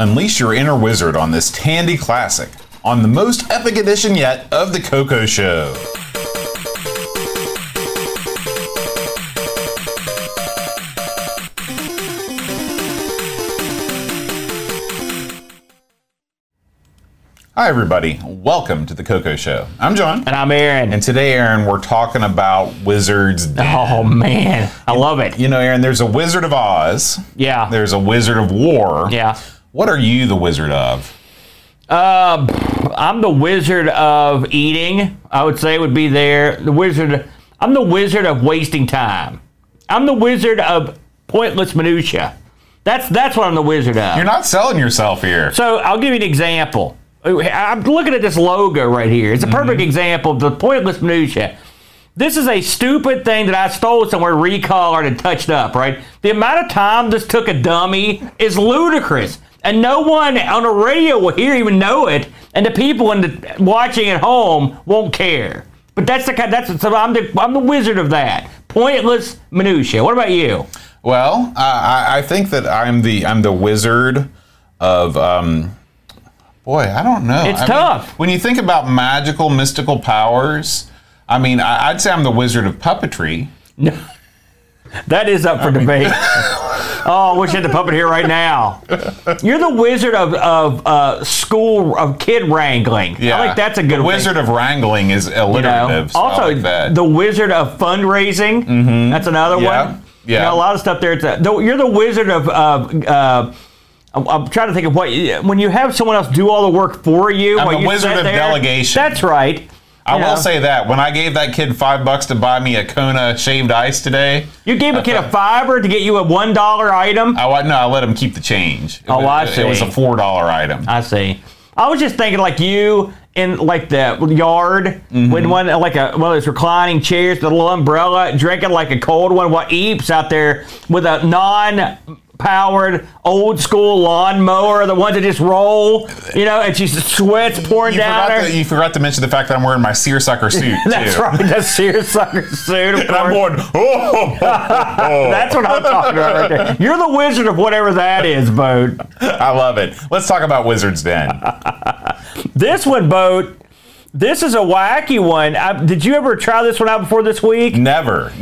Unleash your inner wizard on this Tandy classic, on the most epic edition yet of The CoCo Show. Hi everybody, welcome to The CoCo Show. I'm John. And I'm Aaron. And today, Aaron, we're talking about Wizard's Den. Oh man, I love it. You know, Aaron, there's a Wizard of Oz. Yeah. There's a Wizard of War. Yeah. What are you the Wizard of? I'm the Wizard of Eating, I would say would be there. I'm the Wizard of Wasting Time. I'm the Wizard of Pointless Minutia. That's what I'm the Wizard of. You're not selling yourself here. So I'll give you an example. I'm looking at this logo right here. It's a perfect example of the pointless minutia. This is a stupid thing that I stole somewhere, recolored, and touched up, right? The amount of time this took a dummy is ludicrous. And no one on the radio will hear even know it. And the people watching at home won't care. But that's the kind. So I'm the wizard of that. Pointless minutia. What about you? Well, I think that I'm the wizard of... Boy, I don't know. It's tough. When you think about magical, mystical powers, I mean, I'd say I'm the wizard of puppetry. No, that is up for debate. Oh, I wish I had the puppet here right now. You're the wizard of school, of kid wrangling. Yeah. I think that's a good one. The wizard of wrangling is alliterative. You know, also, like that. The wizard of fundraising. Mm-hmm. That's another one. Yeah. You know, a lot of stuff there. You're the wizard of I'm trying to think of what... When you have someone else do all the work for you... I'm the wizard of delegation. That's right. I will say that. When I gave that kid $5 to buy me a Kona shaved ice today... You gave a kid a $5 to get you a $1 item? No, I let him keep the change. I see. It was a $4 item. I see. I was just thinking like you... in like the yard, when one of those reclining chairs, the little umbrella, drinking like a cold one, what Eeps out there with a non-powered old school lawnmower, the ones that just roll, you know, and she sweats pouring down her. You forgot to mention the fact that I'm wearing my seersucker suit. That's too. Right, the seersucker suit. And I'm going, oh. That's what I'm talking about right there. You're the wizard of whatever that is, Boat. I love it. Let's talk about Wizards Den. This one, Boat, this is a wacky one. Did you ever try this one out before this week? Never.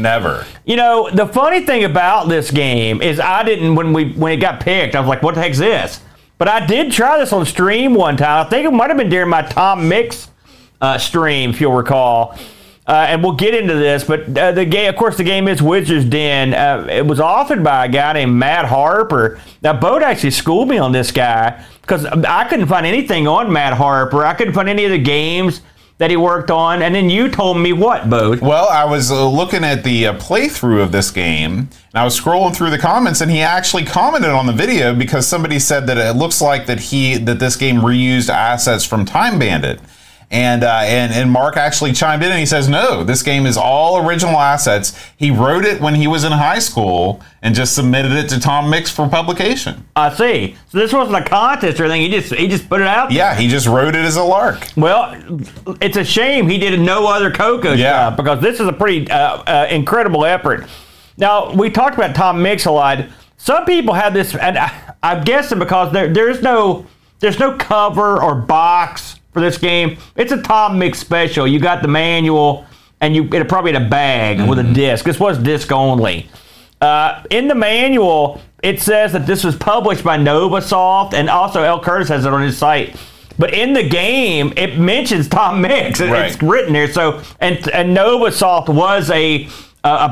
You know, the funny thing about this game is I didn't, when it got picked, I was like, what the heck's this? But I did try this on stream one time. I think it might have been during my Tom Mix stream, if you'll recall. And we'll get into this, but the game is Wizard's Den. It was authored by a guy named Matt Harper. Now, Boat actually schooled me on this guy because I couldn't find anything on Matt Harper. I couldn't find any of the games that he worked on. And then you told me what, Boat? Well, I was looking at the playthrough of this game, and I was scrolling through the comments, and he actually commented on the video because somebody said that it looks like that this game reused assets from Time Bandit. And Mark actually chimed in and he says, no, this game is all original assets. He wrote it when he was in high school and just submitted it to Tom Mix for publication. I see. So this wasn't a contest or anything. He just put it out there. Yeah, he just wrote it as a lark. Well, it's a shame he did no other CoCo job because this is a pretty incredible effort. Now, we talked about Tom Mix a lot. Some people have this, and I'm guessing because there's no cover or box for this game. It's a Tom Mix special. You got the manual, and it probably had a bag with a disc. This was disc only. In the manual, it says that this was published by Novasoft, and also El Curtis has it on his site. But in the game, it mentions Tom Mix. It's written there. So, and Novasoft was a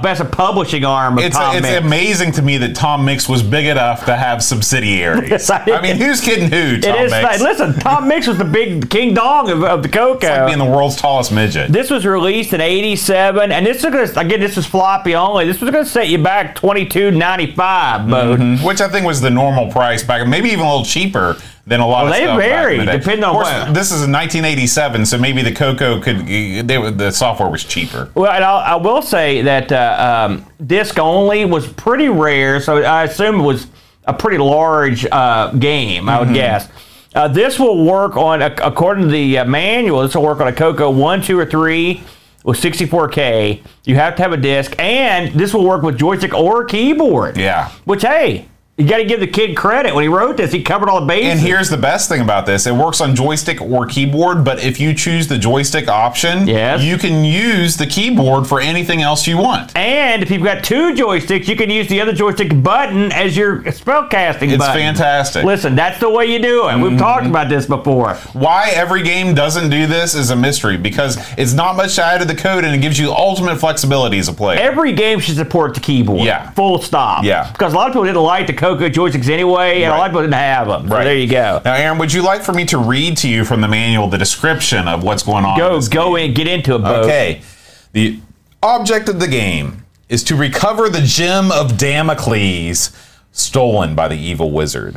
best of publishing arm of Tom Mix. It's amazing to me that Tom Mix was big enough to have subsidiaries. Yes, I mean, who's kidding who, Tom Mix? Listen, Tom Mix was the big King Dong of the CoCo. It's like being the world's tallest midget. This was released in 87, and this was floppy only. This was going to set you back $22.95, Boat. Which I think was the normal price back, maybe even a little cheaper than a lot of stuff. Well, they vary, depending on what. This is in 1987, so maybe the CoCo the software was cheaper. Well, and I will say that disc only was pretty rare, so I assume it was a pretty large game, I would guess. This will work on, according to the manual, this will work on a CoCo 1, 2, or 3 with 64K. You have to have a disc, and this will work with joystick or keyboard. Yeah. Which, hey... You got to give the kid credit. When he wrote this, he covered all the bases. And here's the best thing about this. It works on joystick or keyboard, but if you choose the joystick option, you can use the keyboard for anything else you want. And if you've got two joysticks, you can use the other joystick button as your spellcasting button. It's fantastic. Listen, that's the way you do it. We've talked about this before. Why every game doesn't do this is a mystery, because it's not much to add to the code, and it gives you ultimate flexibility as a player. Every game should support the keyboard. Yeah. Full stop. Yeah. Because a lot of people didn't like the code. CoCo joysticks anyway, and a lot of people didn't have them. So there you go. Now, Aaron, would you like for me to read to you from the manual the description of what's going on? Go in, get into it, Bo. Okay. The object of the game is to recover the Gem of Damocles stolen by the evil wizard.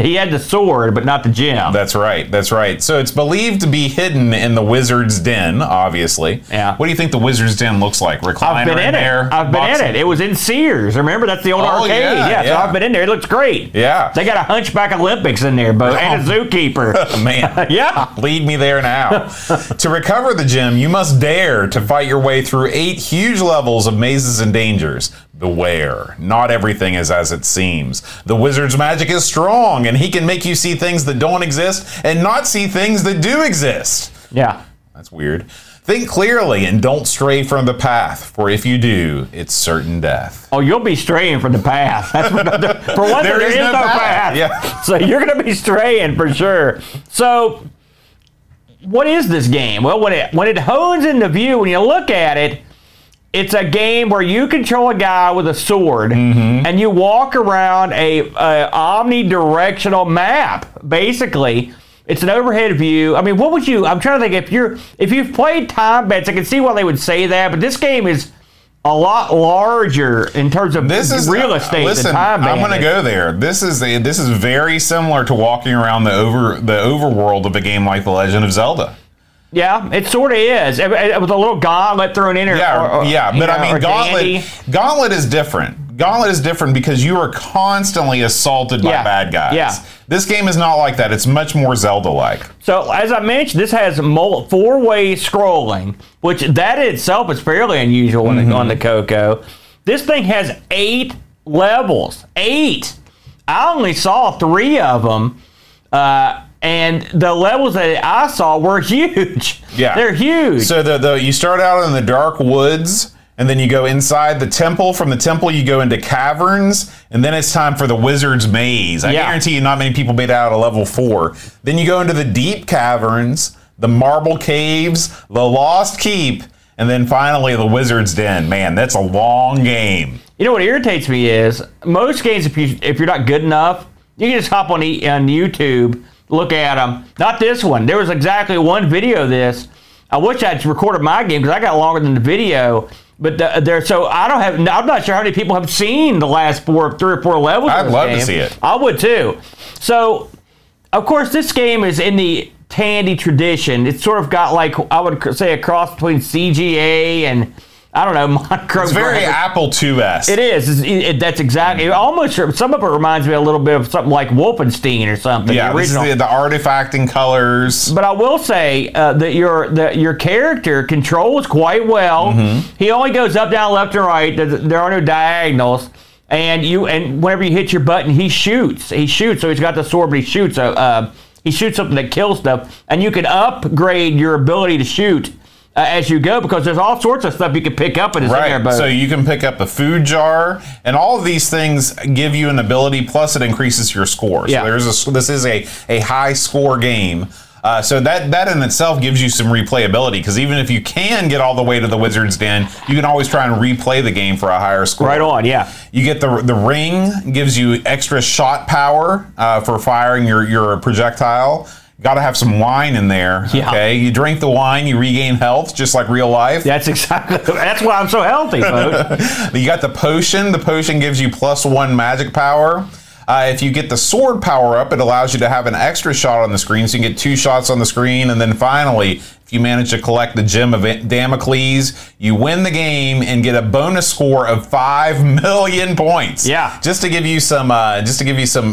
He had the sword, but not the gem. That's right. So it's believed to be hidden in the Wizard's Den, obviously. Yeah. What do you think the Wizard's Den looks like? Recliner in there? I've been in it. It was in Sears. Remember? That's the old arcade. Yeah, so I've been in there. It looks great. Yeah. They got a Hunchback Olympics in there, but and a zookeeper. Man. Yeah. Lead me there now. To recover the gem, you must dare to fight your way through 8 huge levels of mazes and dangers. Beware. Not everything is as it seems. The wizard's magic is strong, and he can make you see things that don't exist and not see things that do exist. Yeah. That's weird. Think clearly and don't stray from the path, for if you do, it's certain death. Oh, you'll be straying from the path. That's what, for one thing, there is no path. Yeah. So you're going to be straying for sure. So what is this game? Well, when it hones into view, when you look at it, it's a game where you control a guy with a sword, and you walk around a omnidirectional map. Basically, it's an overhead view. I mean, what would you? I'm trying to think if you've played Time Bandit, I can see why they would say that. But this game is a lot larger in terms of real estate than Time Bandit. I'm going to go there. This is very similar to walking around the overworld of a game like The Legend of Zelda. Yeah, it sort of is. It was a little Gauntlet thrown in there. Gauntlet is different. Gauntlet is different because you are constantly assaulted by bad guys. Yeah. This game is not like that. It's much more Zelda-like. So, as I mentioned, this has 4-way scrolling, which that in itself is fairly unusual on the CoCo. This thing has 8 levels. 8! I only saw 3 of them. And the levels that I saw were huge. Yeah. They're huge. So you start out in the dark woods, and then you go inside the temple. From the temple, you go into caverns, and then it's time for the wizard's maze. I guarantee you not many people made it out of level 4. Then you go into the deep caverns, the marble caves, the lost keep, and then finally the wizard's den. Man, that's a long game. You know what irritates me is, most games, if you're not good enough, you can just hop on YouTube, look at them. Not this one. There was exactly one video of this. I wish I'd recorded my game because I got longer than the video. But I'm not sure how many people have seen the last 3 or 4 levels. I'd love to see it. I would too. So, of course, this game is in the Tandy tradition. It's sort of got, like, I would say, a cross between CGA and, I don't know, monochrome. It's very Apple II-esque. It is. That's exactly. It almost, some of it reminds me a little bit of something like Wolfenstein or something. Yeah, the original. This is the artifacting colors. But I will say that your character controls quite well. He only goes up, down, left, and right. There are no diagonals. And whenever you hit your button, he shoots. So he's got the sword, but he shoots. He shoots something that kills stuff. And you can upgrade your ability to shoot as you go, because there's all sorts of stuff you can pick up in this air boat. So you can pick up a food jar, and all of these things give you an ability, plus it increases your score. So this is a high score game. So that in itself gives you some replayability, because even if you can get all the way to the Wizard's Den, you can always try and replay the game for a higher score. Right on, yeah. You get the ring, gives you extra shot power for firing your projectile. Got to have some wine in there, okay? You drink the wine, you regain health, just like real life. That's why I'm so healthy, folks. You got the potion. The potion gives you +1 magic power. If you get the sword power up, it allows you to have an extra shot on the screen, so you can get 2 shots on the screen. And then finally, if you manage to collect the Gem of Damocles, you win the game and get a bonus score of 5 million points. Yeah. Just to give you some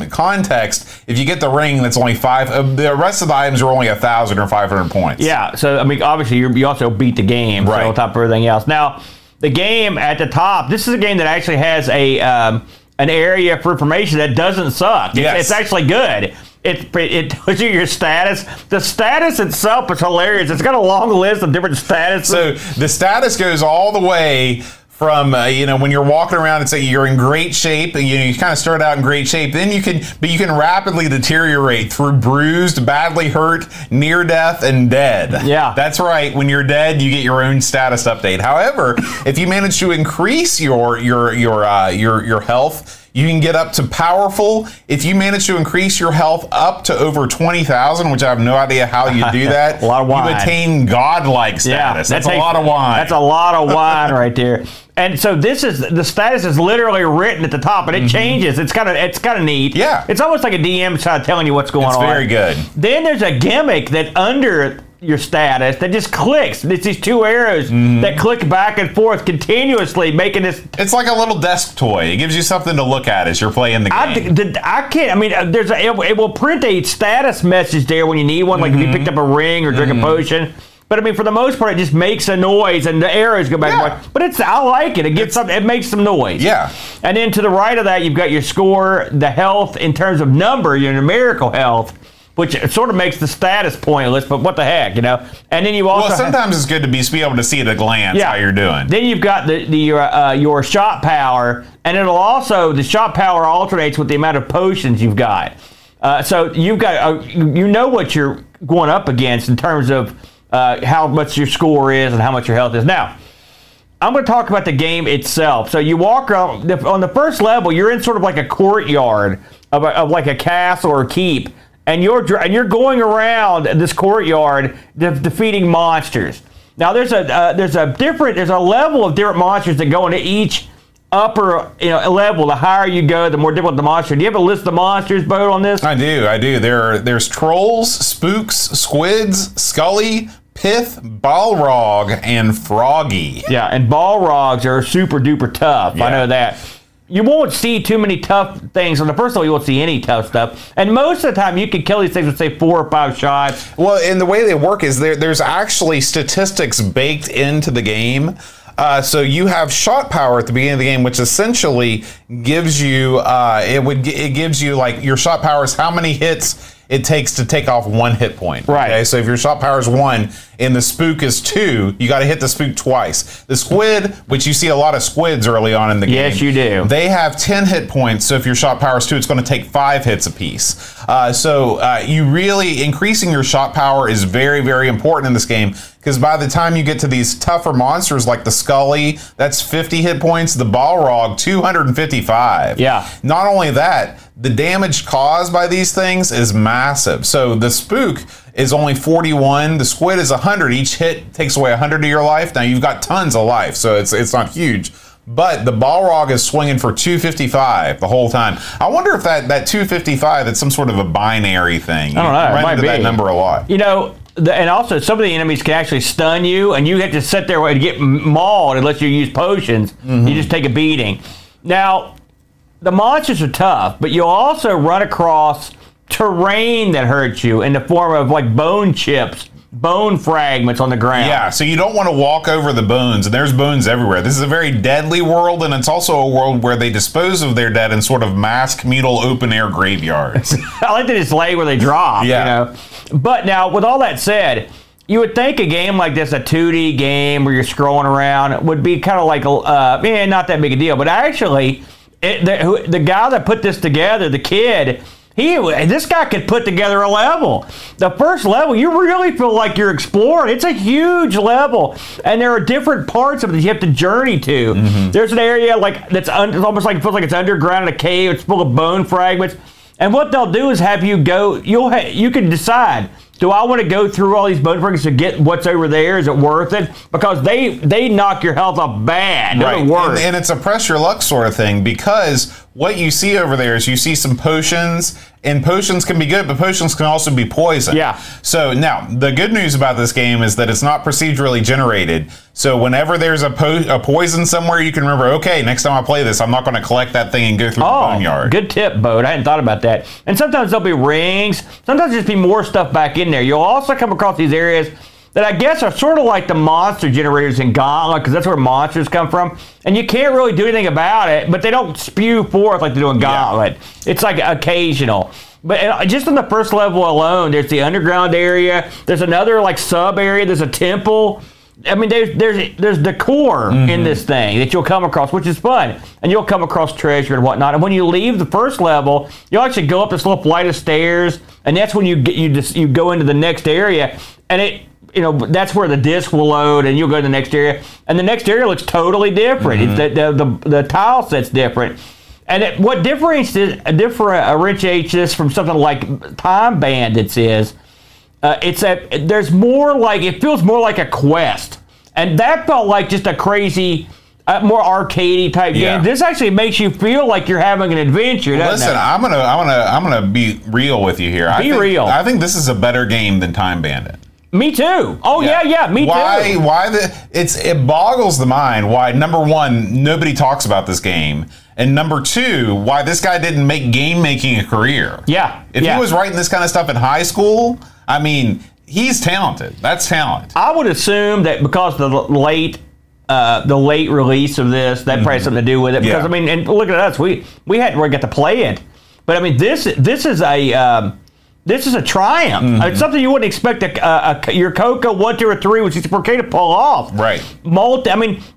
context, if you get the ring, that's only 5. The rest of the items are only 1,000 or 500 points. Yeah. So I mean, obviously, you also beat the game, right? So on top of everything else. Now, the game at the top. This is a game that actually has a an area for information that doesn't suck. Yes. It's actually good. It tells you your status. The status itself is hilarious. It's got a long list of different statuses. So the status goes all the way from, when you're walking around and say you're in great shape, you kind of start out in great shape, then you can rapidly deteriorate through bruised, badly hurt, near death, and dead. Yeah. That's right. When you're dead, you get your own status update. However, if you manage to increase your health, you can get up to powerful. If you manage to increase your health up to over 20,000, which I have no idea how you do that, a lot of wine. You attain godlike status. Yeah, that's a lot of wine. That's a lot of wine right there. And so the status is literally written at the top, and it changes. It's kind of neat. Yeah, it's almost like a DM kind of telling you what's going on. It's very good. Then there's a gimmick that under your status that just clicks. It's these two arrows that click back and forth continuously, making this. It's like a little desk toy. It gives you something to look at as you're playing the game. It will print a status message there when you need one, like if you picked up a ring or drink a potion. But I mean, for the most part, it just makes a noise, and the arrows go back and forth. But I like it. It makes some noise. Yeah. And then to the right of that, you've got your score, the health in terms of number, your numerical health, which sort of makes the status pointless, but what the heck, And then you also sometimes it's good to be able to see at a glance how you're doing. Then you've got your shot power, and it'll also the shot power alternates with the amount of potions you've got. So you've got what you're going up against in terms of how much your score is and how much your health is. Now, I'm going to talk about the game itself. So you walk on the first level, you're in sort of like a courtyard of like a castle or a keep. And you're going around this courtyard defeating monsters. Now there's a level of different monsters that go into each upper level. The higher you go, the more difficult the monster. Do you have a list of the monsters, Bo, on this? I do. There's trolls, spooks, squids, Scully, Pith, Balrog, and Froggy. Yeah, and Balrogs are super duper tough. Yeah. I know that. You won't see too many tough things. On the first level, you won't see any tough stuff. And most of the time, you can kill these things with, say, 4 or 5 shots. Well, and the way they work is there's actually statistics baked into the game. So you have shot power at the beginning of the game, which essentially gives you, your shot power is how many hits it takes to take off 1 hit point. Right. Okay? So if your shot power is 1 and the spook is 2, you got to hit the spook twice. The squid, which you see a lot of squids early on in the game. Yes, you do. They have 10 hit points, so if your shot power is 2, it's going to take 5 hits apiece. You really, increasing your shot power is very, very important in this game, because by the time you get to these tougher monsters like the Scully, that's 50 hit points. The Balrog, 255. Yeah. Not only that, the damage caused by these things is massive. So the spook is only 41. The squid is 100. Each hit takes away 100 of your life. Now you've got tons of life, so it's not huge. But the Balrog is swinging for 255 the whole time. I wonder if that 255 is some sort of a binary thing. I don't know. It might be. That number a lot. And also, some of the enemies can actually stun you, and you have to sit there and get mauled unless you use potions. Mm-hmm. You just take a beating. Now, the monsters are tough, but you'll also run across terrain that hurts you in the form of like bone chips, bone fragments on the ground. Yeah, so you don't want to walk over the bones, and there's bones everywhere. This is a very deadly world, and it's also a world where they dispose of their dead in sort of mass communal open-air graveyards. I like that it's lay where they drop, But now, with all that said, you would think a game like this, a 2D game where you're scrolling around, would be kind of like, not that big a deal, but actually... The guy that put this together, the kid, this guy could put together a level. The first level, you really feel like you're exploring. It's a huge level, and there are different parts of it that you have to journey to. Mm-hmm. There's an area like that's almost like it feels like it's underground in a cave. It's full of bone fragments, and what they'll do is have you go. You can decide. Do I want to go through all these bone fragments to get what's over there? Is it worth it? Because they knock your health up bad. Right. And it's a press your luck sort of thing, because what you see over there is you see some potions, and potions can be good, but potions can also be poison. Yeah. So now, the good news about this game is that it's not procedurally generated. So whenever there's a poison somewhere, you can remember, okay, next time I play this, I'm not going to collect that thing and go through the boneyard. Good tip, Bode. I hadn't thought about that. And sometimes there'll be rings. Sometimes there'll just be more stuff back in there. You'll also come across these areas that I guess are sort of like the monster generators in Gauntlet, because that's where monsters come from. And you can't really do anything about it, but they don't spew forth like they do in Gauntlet. Yeah. It's like occasional. But just on the first level alone, there's the underground area. There's another like sub area. There's a temple. I mean, there's decor in this thing that you'll come across, which is fun. And you'll come across treasure and whatnot. And when you leave the first level, you'll actually go up this little flight of stairs, and that's when you go into the next area, and that's where the disc will load, and you'll go to the next area. And the next area looks totally different. It's the tile set's different. And what differentiates this from something like Time Bandits is, it's that there's more like, it feels more like a quest. And that felt like just a crazy, more arcadey type game. This actually makes you feel like you're having an adventure. Well, listen, I'm gonna be real with you here. I think this is a better game than Time Bandit. Me too. Oh, yeah, me too. It boggles the mind why, number one, nobody talks about this game, and number two, why this guy didn't make game making a career. Yeah. If he was writing this kind of stuff in high school, I mean, he's talented. That's talent. I would assume that because of the late release of this, that probably has something to do with it. Because, I mean, and look at us. We hadn't really got to play it. But, I mean, this is a... This is a triumph. It's something you wouldn't expect your CoCo 1, 2, or 3 with 64K to pull off. Right.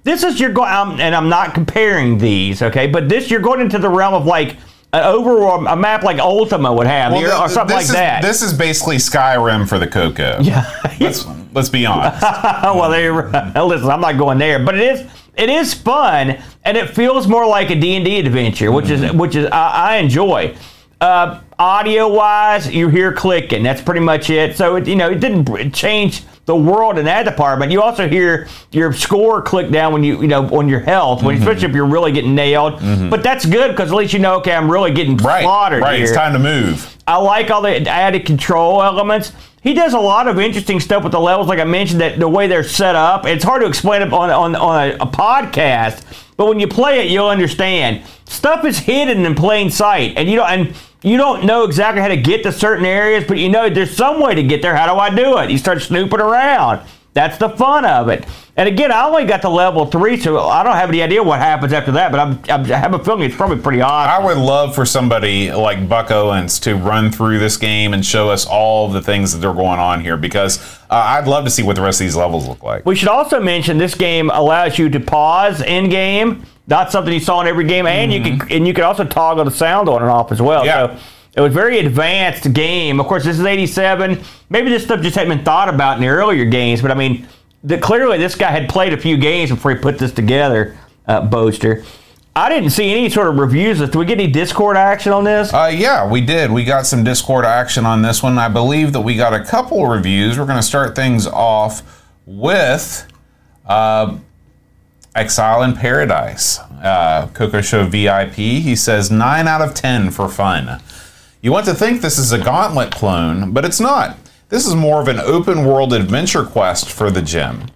This is your going, and I'm not comparing these, okay? But this, you're going into the realm of like an overall, a map like Ultima would have, or something like that. This is basically Skyrim for the CoCo. Yeah. Let's be honest. Listen, I'm not going there, but it is fun, and it feels more like a D&D adventure, which is I enjoy. Audio-wise, you hear clicking. That's pretty much it. So, it didn't change the world in that department. You also hear your score click down when you on your health, especially if you're really getting nailed. But that's good because at least okay, I'm really getting slaughtered here. It's time to move. I like all the added control elements. He does a lot of interesting stuff with the levels, like I mentioned, that the way they're set up. It's hard to explain it on a podcast, but when you play it, you'll understand. Stuff is hidden in plain sight, and you don't know exactly how to get to certain areas, but you know there's some way to get there. How do I do it? You start snooping around. That's the fun of it. And again, I only got to level 3, so I don't have any idea what happens after that, but I have a feeling it's probably pretty awesome. I would love for somebody like Buck Owens to run through this game and show us all the things that are going on here, because I'd love to see what the rest of these levels look like. We should also mention this game allows you to pause in-game. That's something you saw in every game, and you can also toggle the sound on and off as well. Yeah. So it was a very advanced game. Of course, this is 87. Maybe this stuff just hadn't been thought about in the earlier games, but I mean, clearly this guy had played a few games before he put this together, Boaster. I didn't see any sort of reviews. Did we get any Discord action on this? Yeah, we did. We got some Discord action on this one. I believe that we got a couple reviews. We're going to start things off with... Exile in Paradise, CoCo Show VIP. He says, 9 out of 10 for fun. You want to think this is a Gauntlet clone, but it's not. This is more of an open-world adventure quest for the gem.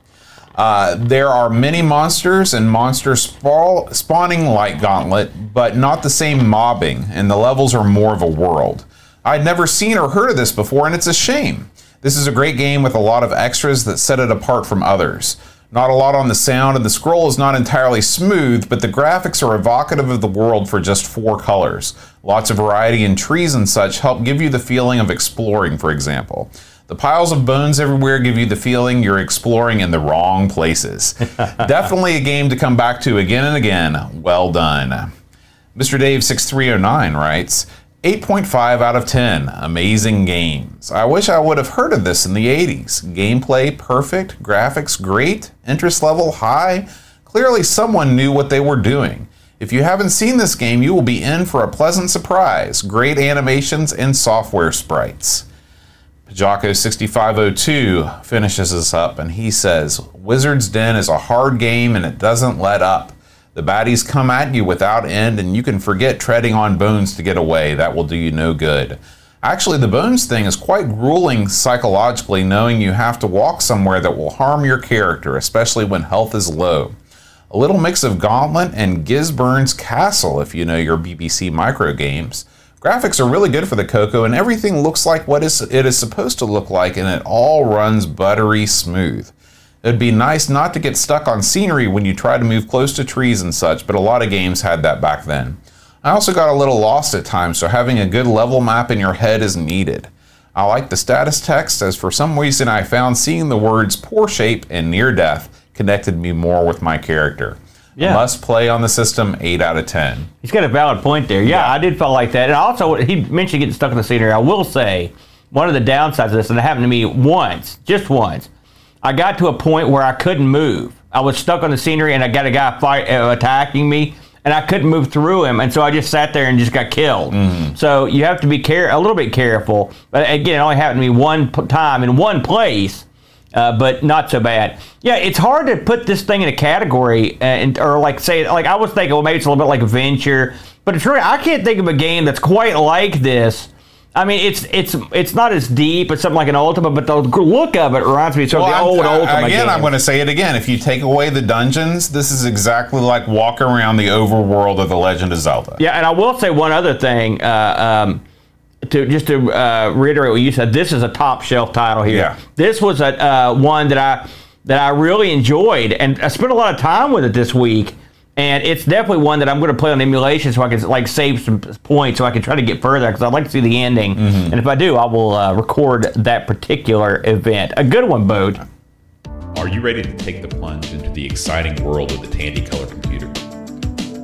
There are many monsters and monsters spawning like Gauntlet, but not the same mobbing, and the levels are more of a world. I'd never seen or heard of this before, and it's a shame. This is a great game with a lot of extras that set it apart from others. Not a lot on the sound, and the scroll is not entirely smooth, but the graphics are evocative of the world for just 4 colors. Lots of variety in trees and such help give you the feeling of exploring, for example. The piles of bones everywhere give you the feeling you're exploring in the wrong places. Definitely a game to come back to again and again. Well done. Mr. Dave6309 writes, 8.5 out of 10. Amazing games. I wish I would have heard of this in the 80s. Gameplay perfect, graphics great, interest level high. Clearly someone knew what they were doing. If you haven't seen this game, you will be in for a pleasant surprise. Great animations and software sprites. Pajaro 6502 finishes us up, and he says, Wizard's Den is a hard game and it doesn't let up. The baddies come at you without end, and you can forget treading on bones to get away. That will do you no good. Actually, the bones thing is quite grueling psychologically, knowing you have to walk somewhere that will harm your character, especially when health is low. A little mix of Gauntlet and Gisburne's Castle, if you know your BBC micro games. Graphics are really good for the CoCo, and everything looks like what it is supposed to look like, and it all runs buttery smooth. It'd be nice not to get stuck on scenery when you try to move close to trees and such, but a lot of games had that back then. I also got a little lost at times, so having a good level map in your head is needed. I like the status text, as for some reason I found seeing the words poor shape and near death connected me more with my character. Yeah. Must play on the system, 8 out of 10. He's got a valid point there. Yeah, I did feel like that. And also, he mentioned getting stuck in the scenery. I will say, one of the downsides of this, and it happened to me once, just once, I got to a point where I couldn't move. I was stuck on the scenery, and I got a guy attacking me, and I couldn't move through him, and so I just sat there and just got killed. Mm-hmm. So you have to be a little bit careful. But again, it only happened to me one time in one place. But not so bad. Yeah, it's hard to put this thing in a category, or I was thinking, well, maybe it's a little bit like adventure, but it's really, I can't think of a game that's quite like this. I mean, it's not as deep as something like an Ultima, but the look of it reminds me of the old Ultima again, games. I'm going to say it again. If you take away the dungeons, this is exactly like walking around the overworld of The Legend of Zelda. Yeah, and I will say one other thing. To reiterate what you said, this is a top shelf title here. Yeah. This was a one that I really enjoyed, and I spent a lot of time with it this week. And it's definitely one that I'm going to play on emulation, so I can save some points, so I can try to get further, because I'd like to see the ending. Mm-hmm. And if I do, I will record that particular event. A good one, Bode. Are you ready to take the plunge into the exciting world of the Tandy Color computer?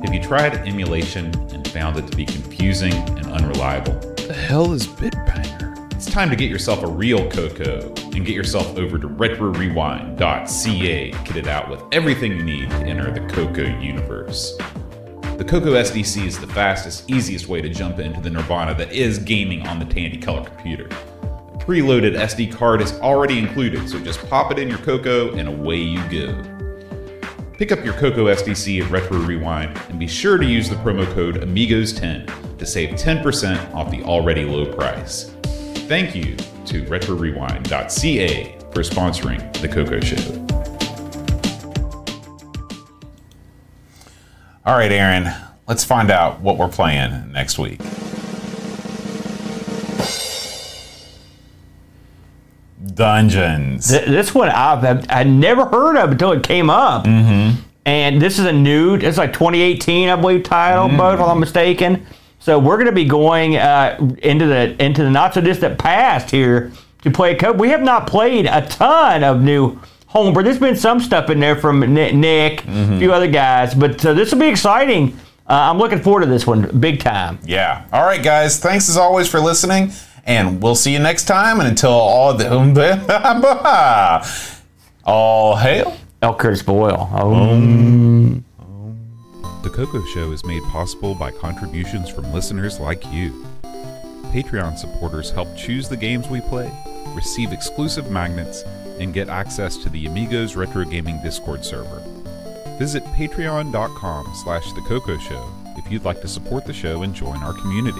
Have you tried emulation and found it to be confusing and unreliable? The hell is Bitbanger? It's time to get yourself a real CoCo and get yourself over to RetroRewind.ca to get it out with everything you need to enter the CoCo universe. The CoCo SDC is the fastest, easiest way to jump into the nirvana that is gaming on the Tandy Color computer. The preloaded SD card is already included, so just pop it in your CoCo and away you go. Pick up your CoCo SDC at Retro Rewind and be sure to use the promo code Amigos10 to save 10% off the already low price. Thank you to RetroRewind.ca for sponsoring The CoCo Show. All right, Aaron, let's find out what we're playing next week. Dungeons. This one I never heard of until it came up. Mm-hmm. And this is it's like 2018, I believe, title, Bode, if I'm mistaken. So we're going to be going into the not so distant past here to play CoCo. We have not played a ton of new homebrew. There's been some stuff in there from Nick, a few other guys, but this will be exciting. I'm looking forward to this one big time. Yeah. All right, guys. Thanks as always for listening, and we'll see you next time. And until all hail El Curtis Boyle. The CoCo Show is made possible by contributions from listeners like you. Patreon supporters help choose the games we play, receive exclusive magnets, and get access to the Amigos Retro Gaming Discord server. Visit patreon.com/theCoCo Show if you'd like to support the show and join our community.